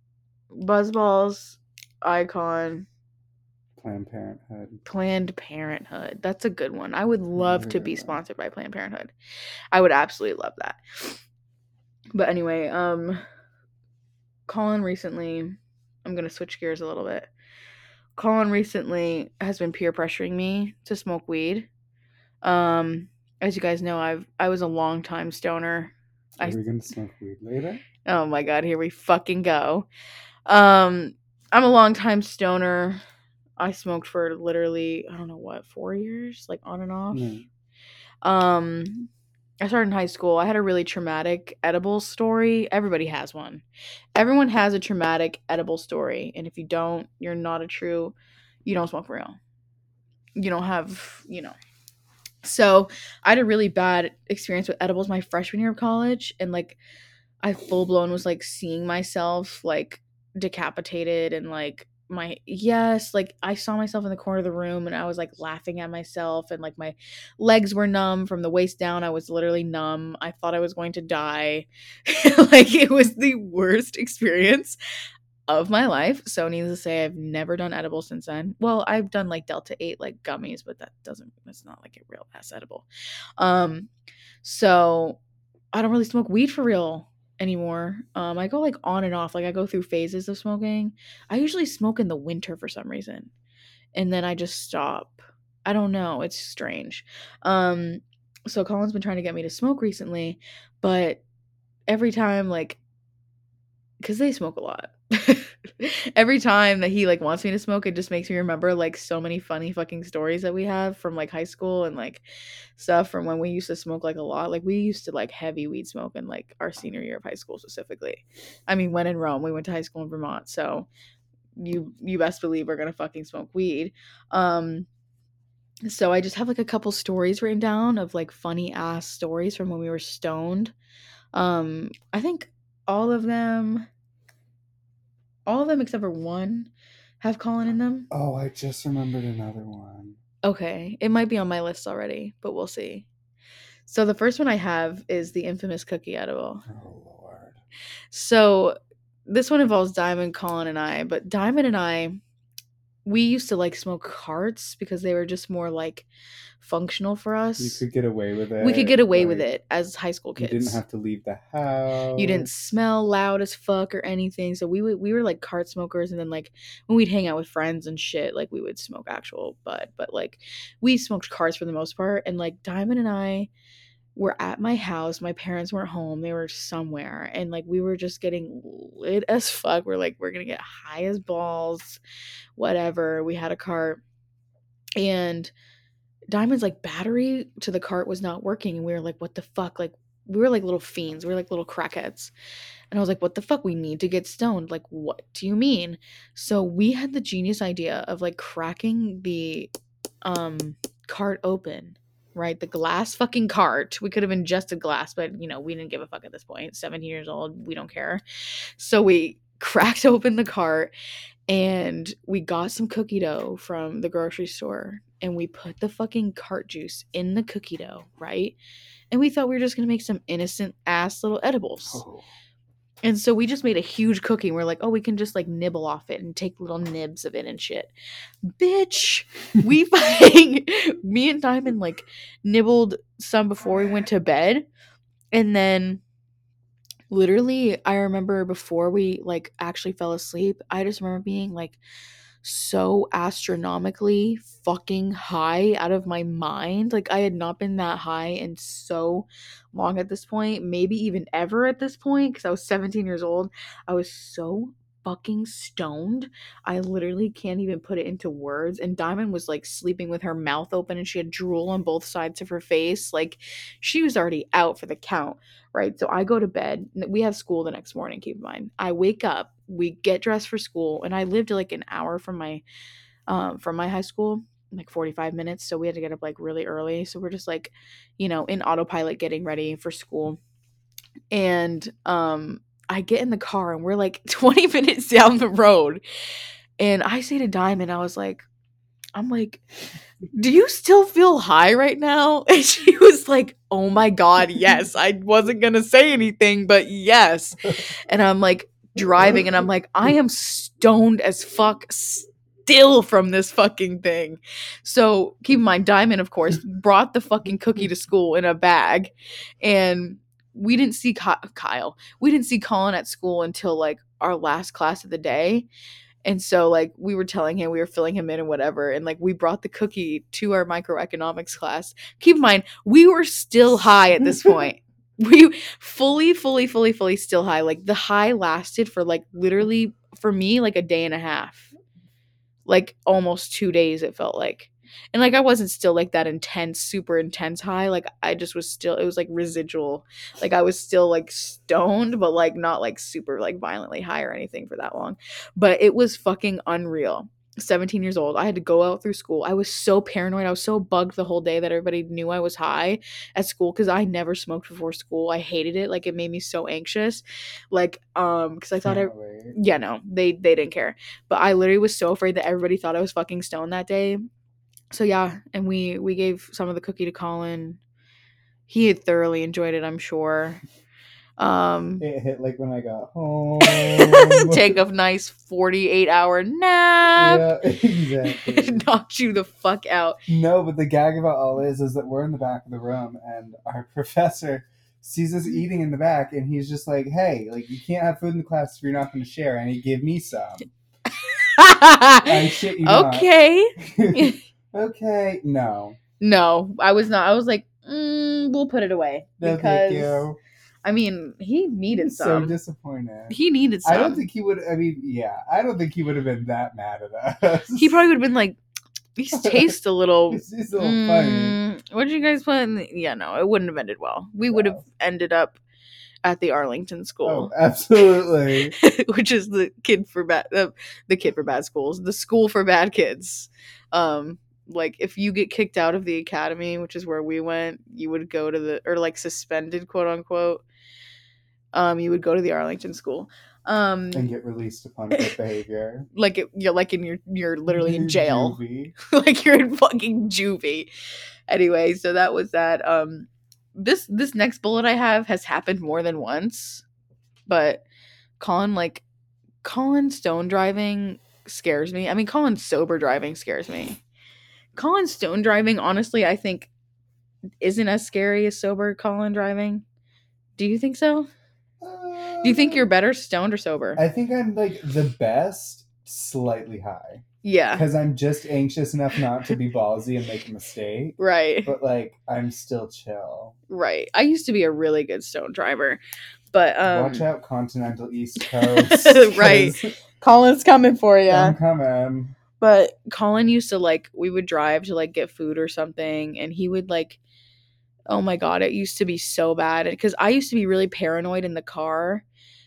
Buzzballs, Icon, Planned Parenthood. That's a good one. I would love to be sponsored by Planned Parenthood. I would absolutely love that. But anyway, Colin recently... I'm going to switch gears a little bit. Colin recently has been peer pressuring me to smoke weed. As you guys know, I was a long time stoner. Are we going to smoke weed later? Oh my God, here we fucking go. I'm a long time stoner. I smoked for literally, 4 years? Like on and off? Yeah. I started in high school. I had a really traumatic edible story. Everybody has one. Everyone has a traumatic edible story. And if you don't, you're not you don't smoke for real. You don't have, So I had a really bad experience with edibles my freshman year of college. And I full blown was seeing myself decapitated and I saw myself in the corner of the room and I was laughing at myself and my legs were numb from the waist down. I was literally numb. I thought I was going to die. It was the worst experience of my life. So needless to say, I've never done edibles since then. Well, I've done Delta 8 gummies, but that's not a real ass edible. So I don't really smoke weed for real anymore. I go on and off. I go through phases of smoking. I usually smoke in the winter for some reason, and then I just stop. I don't know. It's strange. So Colin's been trying to get me to smoke recently, but every time because they smoke a lot. Every time that he wants me to smoke, it just makes me remember so many funny fucking stories that we have from high school and stuff from when we used to smoke a lot. We used to heavy weed smoke in our senior year of high school specifically. I mean, when in Rome, we went to high school in Vermont, so you best believe we're gonna fucking smoke weed. So I just have a couple stories written down of funny ass stories from when we were stoned. I think all of them except for one have Colin in them. Oh, I just remembered another one. Okay. It might be on my list already, but we'll see. So the first one I have is the infamous cookie edible. Oh, Lord. So this one involves Diamond, Colin, and I. But Diamond and I, we used to smoke hearts because they were just more functional for us. You could get away with it. We could get away with it as high school kids. You didn't have to leave the house. You didn't smell loud as fuck or anything. So we were cart smokers, and then when we'd hang out with friends and shit, we would smoke actual bud. But we smoked carts for the most part, and Diamond and I were at my house. My parents weren't home. They were somewhere, and we were just getting lit as fuck. We're we're gonna get high as balls, whatever. We had a cart, and Diamond's battery to the cart was not working, and we were what the fuck? We were little fiends. We were little crackheads, and I was what the fuck? We need to get stoned. What do you mean? So we had the genius idea of cracking the cart open. Right, the glass fucking cart. We could have ingested glass, but we didn't give a fuck at this point. 17 years old, we don't care. So we cracked open the cart and we got some cookie dough from the grocery store, and we put the fucking cart juice in the cookie dough, right? And we thought we were just gonna make some innocent ass little edibles. Oh. And so we just made a huge cookie and we're like, oh, we can just like nibble off it and take little nibs of it and shit. Bitch, we fucking, me and Diamond like nibbled some before we went to bed. And then literally I remember before we like actually fell asleep, I just remember being like so astronomically fucking high out of my mind. Like I had not been that high in so long at this point, maybe even ever at this point, because I was 17 years old. I was so fucking stoned. I literally can't even put it into words. And Diamond was like sleeping with her mouth open and she had drool on both sides of her face. Like she was already out for the count, right? So I go to bed. We have school the next morning, keep in mind. I wake up, we get dressed for school, and I lived like an hour from my high school, like 45 minutes. So we had to get up like really early. So we're just like, you know, in autopilot getting ready for school. And I get in the car and we're like 20 minutes down the road. And I say to Diamond, I was like, do you still feel high right now? And she was like, oh my God, yes. I wasn't going to say anything, but yes. And I'm like driving and I'm like, I am stoned as fuck still from this fucking thing. So keep in mind, Diamond, of course, brought the fucking cookie to school in a bag. And we didn't see Kyle. We didn't see Colin at school until like our last class of the day. And so like we were telling him, we were filling him in and whatever. And like we brought the cookie to our microeconomics class. Keep in mind, we were still high at this point. We fully still high. Like the high lasted for like literally for me, like a day and a half, like almost 2 days it felt like. And like I wasn't still like that intense, super intense high. Like I just was still, it was like residual. Like I was still like stoned, but like not like super like violently high or anything for that long. But it was fucking unreal. 17 years old. I had to go out through school. I was so paranoid. I was so bugged the whole day that everybody knew I was high at school because I never smoked before school. I hated it. Like it made me so anxious. Like because I thought yeah, no, they didn't care. But I literally was so afraid that everybody thought I was fucking stoned that day. So yeah, and we gave some of the cookie to Colin. He had thoroughly enjoyed it, I'm sure. It hit like when I got home. Take a nice 48-hour nap. Yeah, exactly. It knocked you the fuck out. No, but the gag about all is that we're in the back of the room and our professor sees us eating in the back and he's just like, hey, like you can't have food in the class if you're not going to share. And he gave me some. I shit you not. Okay. Okay, no, I was not. I was like, we'll put it away. No, because thank you. I mean, he needed some. So disappointed. He needed some. I don't think he would. I mean, yeah, I don't think he would have been that mad at us. He probably would have been like, these taste a little. This is a little funny. What did you guys put in? Yeah, no, it wouldn't have ended well. We would have ended up at the Arlington School. Oh, absolutely. Which is the kid for bad schools, the school for bad kids. Like, if you get kicked out of the academy, which is where we went, you would go to suspended, quote unquote. You would go to the Arlington School. And get released upon good behavior. You're literally in jail. Like, you're in fucking juvie. Anyway, so that was that. This next bullet I have has happened more than once. But Colin stone driving scares me. I mean, Colin sober driving scares me. Colin stone driving, honestly, I think isn't as scary as sober Colin driving. Do you think so? Do you think you're better stoned or sober? I think I'm like the best slightly high. Yeah. Because I'm just anxious enough not to be ballsy and make a mistake. Right. But like, I'm still chill. Right. I used to be a really good stone driver. But watch out, Continental East Coast. Right. Colin's coming for you. I'm coming. But Colin used to, like, we would drive to, like, get food or something, and he would, like, oh, my God, it used to be so bad. Because I used to be really paranoid in the car.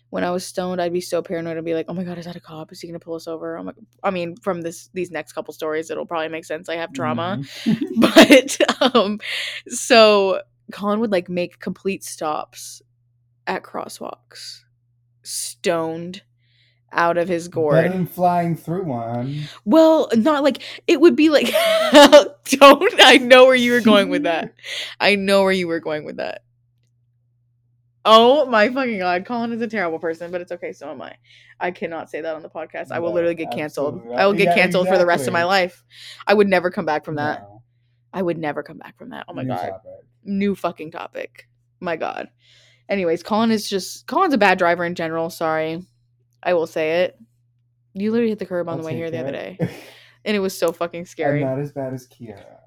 When I was stoned, I'd be so paranoid. I'd be like, oh, my God, is that a cop? Is he going to pull us over? Oh my! I mean, from these next couple stories, it'll probably make sense. I have trauma. Mm-hmm. But so Colin would, like, make complete stops at crosswalks, stoned out of his gourd and flying through one. Well, not like it would be like I know where you were going with that. Oh my fucking God. Colin is a terrible person, but it's okay. So am I. I cannot say that on the podcast. I will literally get canceled. I will get canceled for the rest of my life. I would never come back from that. No. I would never come back from that. Oh my God. New fucking topic. My God. Anyways, Colin's a bad driver in general. Sorry. I will say it. You literally hit the curb on the way here the other day. And it was so fucking scary. I'm not as bad as Kiara.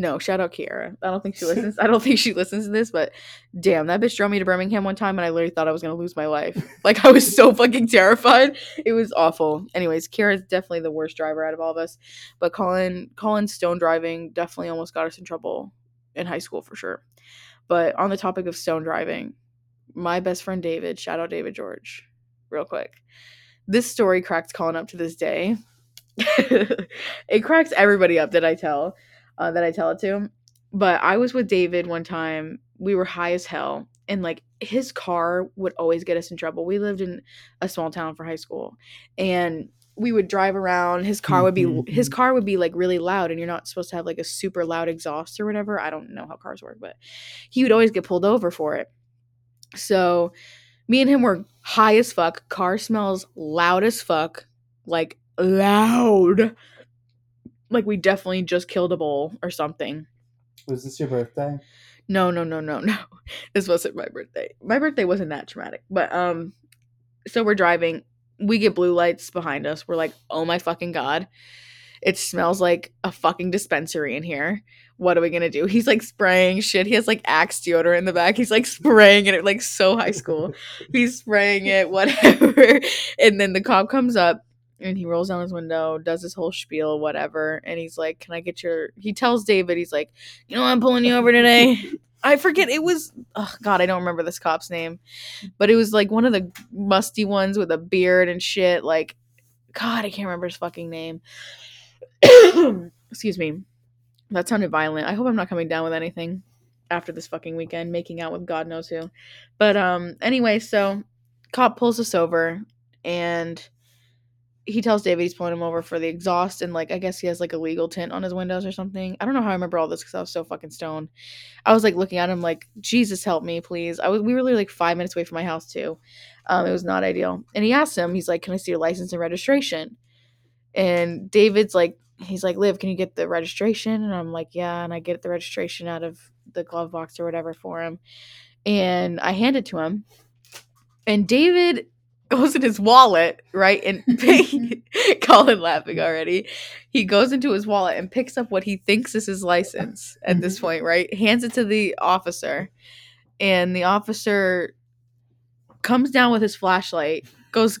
No, shout out Kiara. I don't think she listens to this, but damn, that bitch drove me to Birmingham one time and I literally thought I was going to lose my life. Like, I was so fucking terrified. It was awful. Anyways, Kiara's definitely the worst driver out of all of us. But Colin's stone driving definitely almost got us in trouble in high school for sure. But on the topic of stone driving, my best friend David, shout out David George, real quick. This story cracks Colin up to this day. It cracks everybody up that I tell it to. But I was with David one time. We were high as hell. And, like, his car would always get us in trouble. We lived in a small town for high school. And we would drive around. His car would be, like, really loud. And you're not supposed to have, like, a super loud exhaust or whatever. I don't know how cars work. But he would always get pulled over for it. So me and him were high as fuck. Car smells loud as fuck. Like, loud. Like, we definitely just killed a bull or something. Was this your birthday? No. This wasn't my birthday. My birthday wasn't that traumatic. But, so we're driving. We get blue lights behind us. We're like, oh my fucking God. It smells like a fucking dispensary in here. What are we going to do? He's, like, spraying shit. He has, like, Axe deodorant in the back. He's, like, spraying it. Like, so high school. He's spraying it, whatever. And then the cop comes up. And he rolls down his window, does his whole spiel, whatever. And he's like, can I get your... He tells David, he's like, you know, I'm pulling you over today. I forget. It was... Oh, God, I don't remember this cop's name. But it was, like, one of the musty ones with a beard and shit. Like, God, I can't remember his fucking name. Excuse me. That sounded violent. I hope I'm not coming down with anything after this fucking weekend, making out with God knows who. But anyway, so cop pulls us over and... He tells David he's pulling him over for the exhaust and, like, I guess he has, like, a legal tint on his windows or something. I don't know how I remember all this because I was so fucking stoned. I was, like, looking at him like, Jesus, help me, please. We were literally, like, 5 minutes away from my house, too. It was not ideal. And he asked him, he's like, can I see your license and registration? And David's like, he's like, Liv, can you get the registration? And I'm like, yeah. And I get the registration out of the glove box or whatever for him. And I hand it to him. And David... goes in his wallet, right, and Colin laughing already. He goes into his wallet and picks up what he thinks is his license at this point, right? Hands it to the officer, and the officer comes down with his flashlight, goes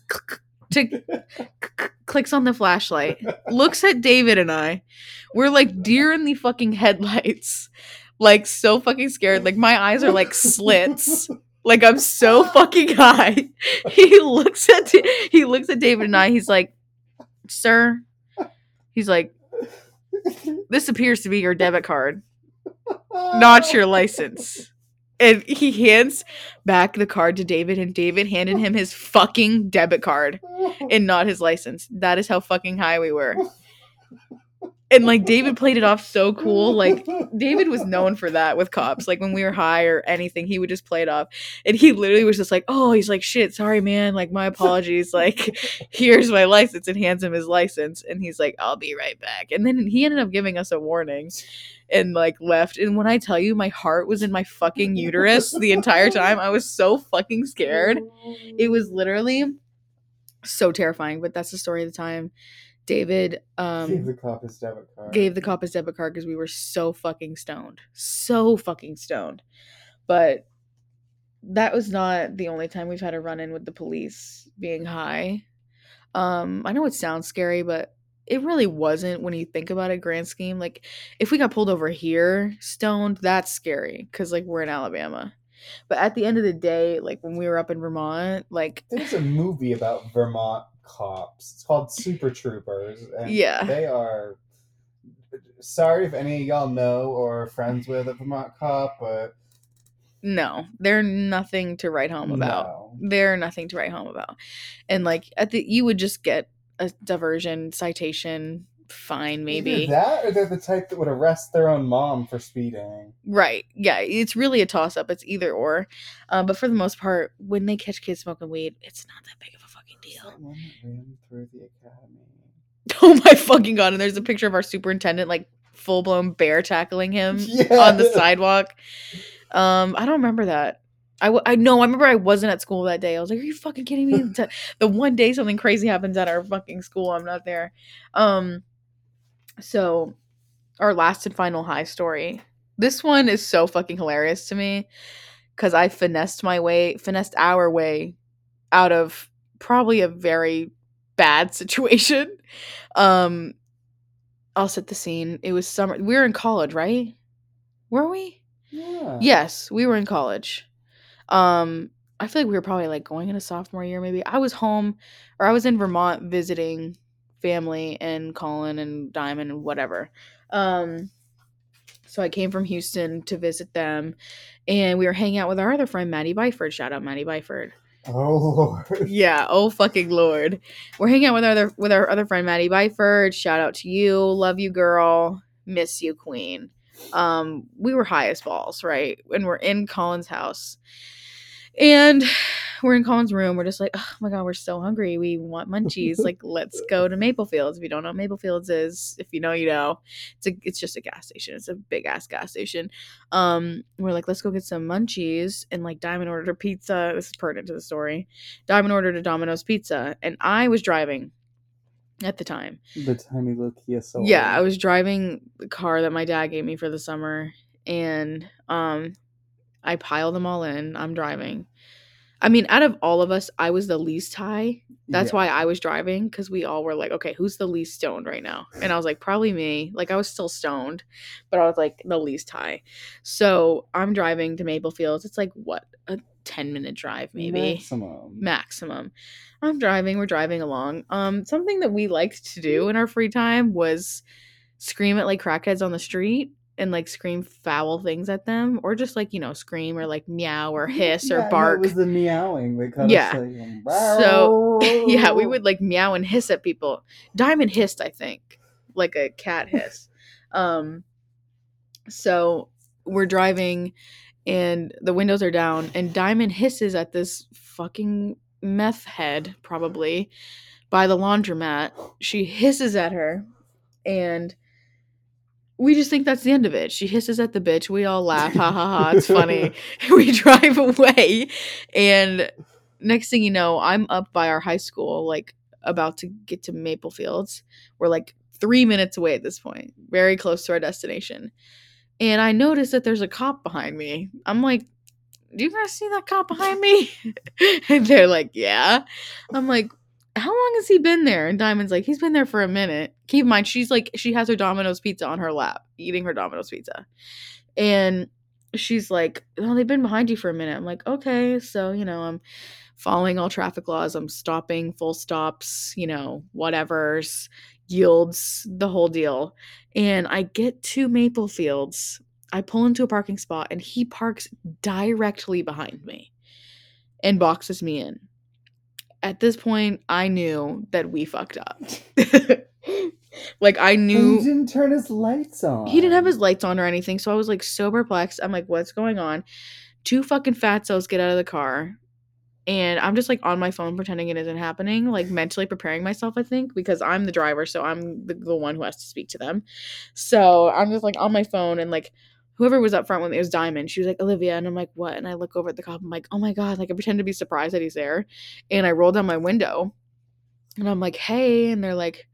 clicks on the flashlight, looks at David and I. We're like deer in the fucking headlights, like so fucking scared. Like my eyes are like slits. Like, I'm so fucking high. He looks at David and I. He's like, sir. He's like, this appears to be your debit card, not your license. And he hands back the card to David, and David handed him his fucking debit card and not his license. That is how fucking high we were. And, like, David played it off so cool. Like, David was known for that with cops. Like, when we were high or anything, he would just play it off. And he literally was just like, oh, he's like, shit, sorry, man. Like, my apologies. Like, here's my license, and hands him his license. And he's like, I'll be right back. And then he ended up giving us a warning and, like, left. And when I tell you, my heart was in my fucking uterus the entire time. I was so fucking scared. It was literally so terrifying. But that's the story of the time. David gave the cop his debit card. Because we were so fucking stoned. But that was not the only time we've had a run-in with the police being high. I know it sounds scary, but it really wasn't when you think about it, grand scheme. Like, if we got pulled over here stoned, that's scary because, like, we're in Alabama. But at the end of the day, like, when we were up in Vermont, like... There's a movie about Vermont cops. It's called Super Troopers. And yeah. They are... Sorry if any of y'all know or are friends with a Vermont cop, but... No. They're nothing to write home about. And, like, you would just get a diversion citation fine, maybe. Either that, or they're the type that would arrest their own mom for speeding. Right. Yeah, it's really a toss-up. It's either or. But for the most part, when they catch kids smoking weed, it's not that big of a fucking deal. Someone ran through the academy. Oh my fucking god, and there's a picture of our superintendent, like, full-blown bear tackling him on the sidewalk. I don't remember that. I remember I wasn't at school that day. I was like, are you fucking kidding me? The one day something crazy happens at our fucking school, I'm not there. So our last and final high story. This one is so fucking hilarious to me because I finessed our way out of probably a very bad situation. I'll set the scene. It was summer. We were in college, right? Were we? Yeah. Yes, we were in college. I feel like we were probably like going into sophomore year maybe. I was in Vermont visiting family and Colin and Diamond and whatever. So I came from Houston to visit them, and we were hanging out with our other friend Maddie Byford. Shout out Maddie Byford. Oh Lord. Yeah, oh fucking Lord. We're hanging out with our other friend Maddie Byford. Shout out to you. Love you, girl. Miss you, queen. We were high as balls, right? And we're in Colin's house. And we're in Colin's room. We're just like, oh my god, we're so hungry. We want munchies. Like, let's go to Maplefields. If you don't know what Maplefields is, if you know, you know. It's just a gas station. It's a big ass gas station. We're like, let's go get some munchies. And like, Diamond ordered a pizza. This is pertinent to the story. Diamond ordered a Domino's pizza, and I was driving at the time. The tiny little Kia Soul. Yeah, I was driving the car that my dad gave me for the summer, and I piled them all in. I'm driving. I mean, out of all of us, I was the least high. That's why I was driving, because we all were like, okay, who's the least stoned right now? And I was like, probably me. Like, I was still stoned, but I was like the least high. So I'm driving to Maplefields. It's like, what, a 10-minute drive maybe? Maximum. I'm driving. We're driving along. Something that we liked to do in our free time was scream at, like, crackheads on the street. And, like, scream foul things at them. Or just, like, you know, scream or, like, meow or hiss or bark. It was the meowing. They kind of saying, so, yeah, we would, like, meow and hiss at people. Diamond hissed, I think. Like a cat hiss. So we're driving and the windows are down. And Diamond hisses at this fucking meth head, probably, by the laundromat. She hisses at her. And we just think that's the end of it. She hisses at the bitch. We all laugh. Ha, ha, ha. It's funny. We drive away. And next thing you know, I'm up by our high school, like, about to get to Maplefields. We're, like, 3 minutes away at this point. Very close to our destination. And I notice that there's a cop behind me. I'm like, do you guys see that cop behind me? And they're like, yeah. I'm like, how long has he been there? And Diamond's like, he's been there for a minute. Keep in mind, she's like, she has her Domino's pizza on her lap, eating her Domino's pizza. And she's like, oh, they've been behind you for a minute. I'm like, okay. So, you know, I'm following all traffic laws. I'm stopping, full stops, you know, whatever's, yields, the whole deal. And I get to Maplefields. I pull into a parking spot, and he parks directly behind me and boxes me in. At this point, I knew that we fucked up. Like, I knew. And he didn't turn his lights on. He didn't have his lights on or anything, so I was, like, so perplexed. I'm like, what's going on? Two fucking fatsos get out of the car, and I'm just, like, on my phone pretending it isn't happening, like, mentally preparing myself, I think, because I'm the driver, so I'm the one who has to speak to them. So I'm just, like, on my phone, and, like, whoever was up front with me, it was Diamond. She was like, Olivia. And I'm like, what? And I look over at the cop. I'm like, oh my God. Like, I pretend to be surprised that he's there. And I roll down my window. And I'm like, hey. And they're like,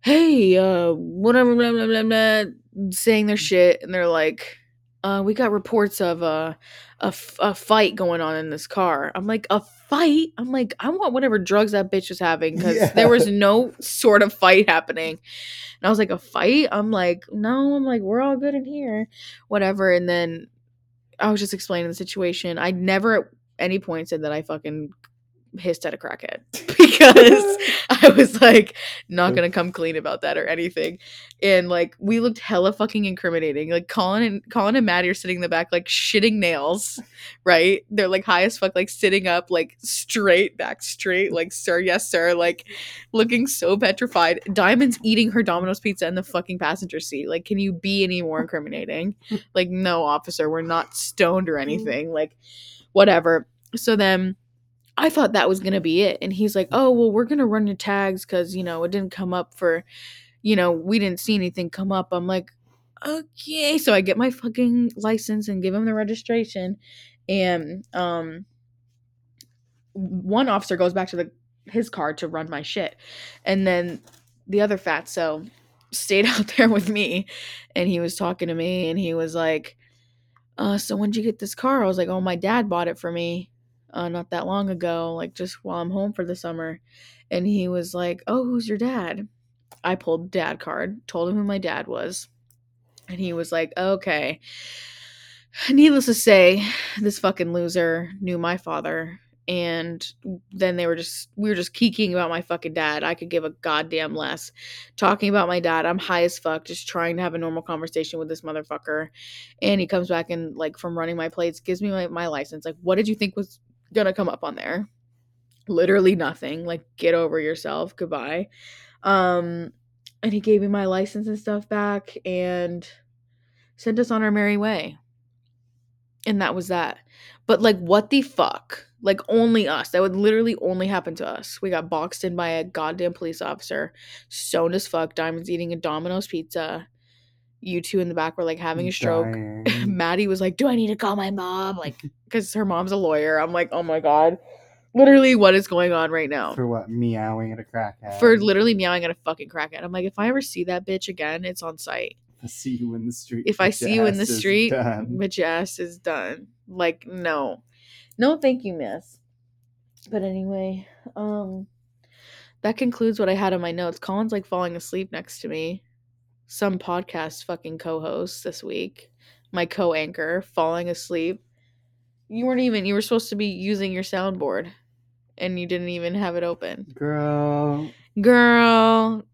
hey, whatever, blah, blah, blah, blah, saying their shit. And they're like, we got reports of a fight going on in this car. I'm like, a fight? I'm like, I want whatever drugs that bitch was having, because there was no sort of fight happening. And I was like, a fight? I'm like, no, I'm like, we're all good in here, whatever. And then I was just explaining the situation. I never at any point said that I fucking hissed at a crackhead because I was like not gonna come clean about that or anything, and like we looked hella fucking incriminating. Like Colin and Maddie are sitting in the back like shitting nails, right? They're like high as fuck, like sitting up, like straight back straight, like sir, yes sir, like looking so petrified. Diamond's eating her Domino's pizza in the fucking passenger seat. Like, can you be any more incriminating? Like, no officer, we're not stoned or anything. Like, whatever. So then I thought that was going to be it. And he's like, oh, well, we're going to run your tags because, you know, it didn't come up for, you know, we didn't see anything come up. I'm like, okay. So I get my fucking license and give him the registration. And one officer goes back to his car to run my shit. And then the other fatso stayed out there with me. And he was talking to me and he was like, so when'd you get this car? I was like, oh, my dad bought it for me. Not that long ago, like just while I'm home for the summer. And he was like, oh, who's your dad? I pulled dad card, told him who my dad was. And he was like, okay. Needless to say, this fucking loser knew my father. And then we were just geeking about my fucking dad. I could give a goddamn less. Talking about my dad, I'm high as fuck, just trying to have a normal conversation with this motherfucker. And he comes back and like from running my plates, gives me my license. Like, what did you think was gonna come up on there? Literally nothing. Like, get over yourself, goodbye. And he gave me my license and stuff back and sent us on our merry way. And that was that. But like, what the fuck? Like, only us. That would literally only happen to us. We got boxed in by a goddamn police officer, stoned as fuck, Diamond's eating a Domino's pizza, you two in the back were like having a stroke. Maddie was like, do I need to call my mom? Like, because her mom's a lawyer. I'm like, oh my God, literally what is going on right now? For what? Meowing at a crackhead. For literally meowing at a fucking crackhead. I'm like, if I ever see that bitch again, it's on site. I see you in the street. If I see you in the street, bitch ass is done. Like, no. No, thank you, miss. But anyway, that concludes what I had on my notes. Colin's like falling asleep next to me. Some podcast fucking co-host this week, my co-anchor, falling asleep. You were supposed to be using your soundboard and you didn't even have it open. Girl.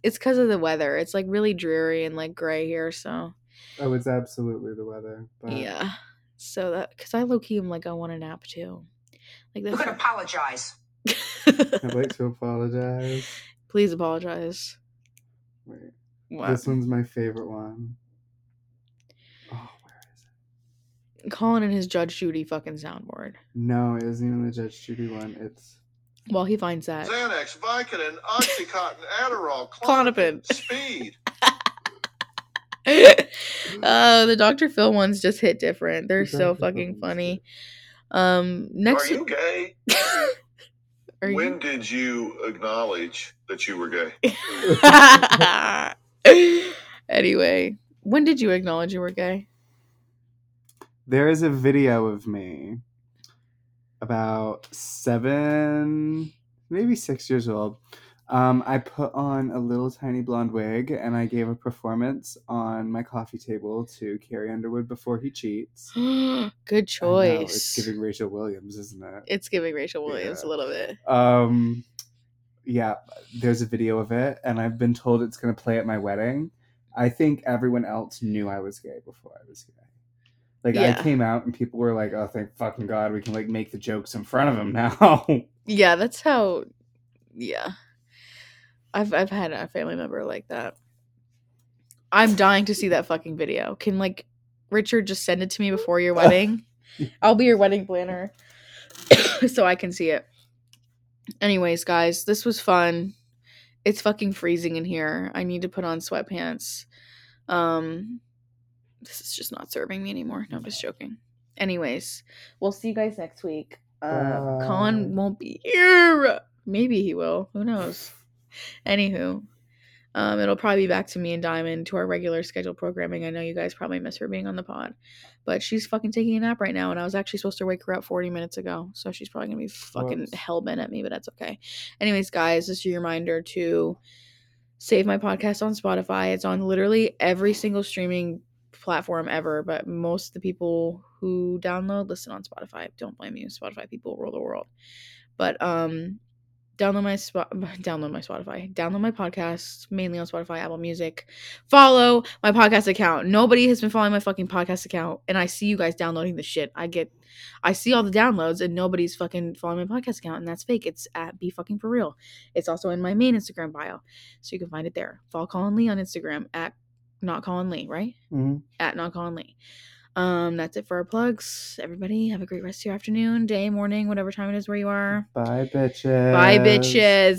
It's because of the weather. It's like really dreary and like gray here, so. Oh, it's absolutely the weather. But... yeah. So that, because I low-key am like, I want a nap too. Like, that's... you could apologize. I'd like to apologize. Please apologize. Wait. What? This one's my favorite one. Oh, where is it? Colin and his Judge Judy fucking soundboard. No, it isn't even the Judge Judy one. It's... well, he finds that. Xanax, Vicodin, Oxycontin, Adderall, Klonopin, Speed. The Dr. Phil ones just hit different. They're so fucking funny. Next. Are you gay? When did you acknowledge that you were gay? Anyway, when did you acknowledge you were gay? There is a video of me about 7, maybe 6 years old. I put on a little tiny blonde wig and I gave a performance on my coffee table to Carrie Underwood, Before He Cheats. Good choice. I know, it's giving Rachel Williams, isn't it? It's giving Rachel Williams a little bit. Yeah, there's a video of it, and I've been told it's going to play at my wedding. I think everyone else knew I was gay before I was gay. Like, yeah. I came out, and people were like, oh, thank fucking God, we can, like, make the jokes in front of them now. Yeah, that's how, yeah. I've had a family member like that. I'm dying to see that fucking video. Can, like, Richard just send it to me before your wedding? I'll be your wedding planner so I can see it. Anyways, guys, this was fun. It's fucking freezing in here. I need to put on sweatpants. This is just not serving me anymore. No, I'm just joking. Anyways, we'll see you guys next week. Colin won't be here. Maybe he will. Who knows? Anywho, it'll probably be back to me and Diamond to our regular scheduled programming. I know you guys probably miss her being on the pod, but she's fucking taking a nap right now, and I was actually supposed to wake her up 40 minutes ago, so she's probably gonna be fucking hell-bent at me, but that's okay. Anyways, guys, this is your reminder to save my podcast on Spotify. It's on literally every single streaming platform ever, but most of the people who download listen on Spotify. Don't blame you. Spotify people rule the world. But download my podcast, mainly on Spotify, Apple Music. Follow my podcast account. Nobody has been following my fucking podcast account, and I see you guys downloading the shit. I see all the downloads, and nobody's fucking following my podcast account, and that's fake. It's at Be Fucking For Real. It's also in my main Instagram bio, so you can find it there. Follow Colin Lee on Instagram at Not Colin Lee, right? Mm-hmm. At Not Colin Lee. That's it for our plugs. Everybody have a great rest of your afternoon, day, morning, whatever time it is where you are. Bye, bitches.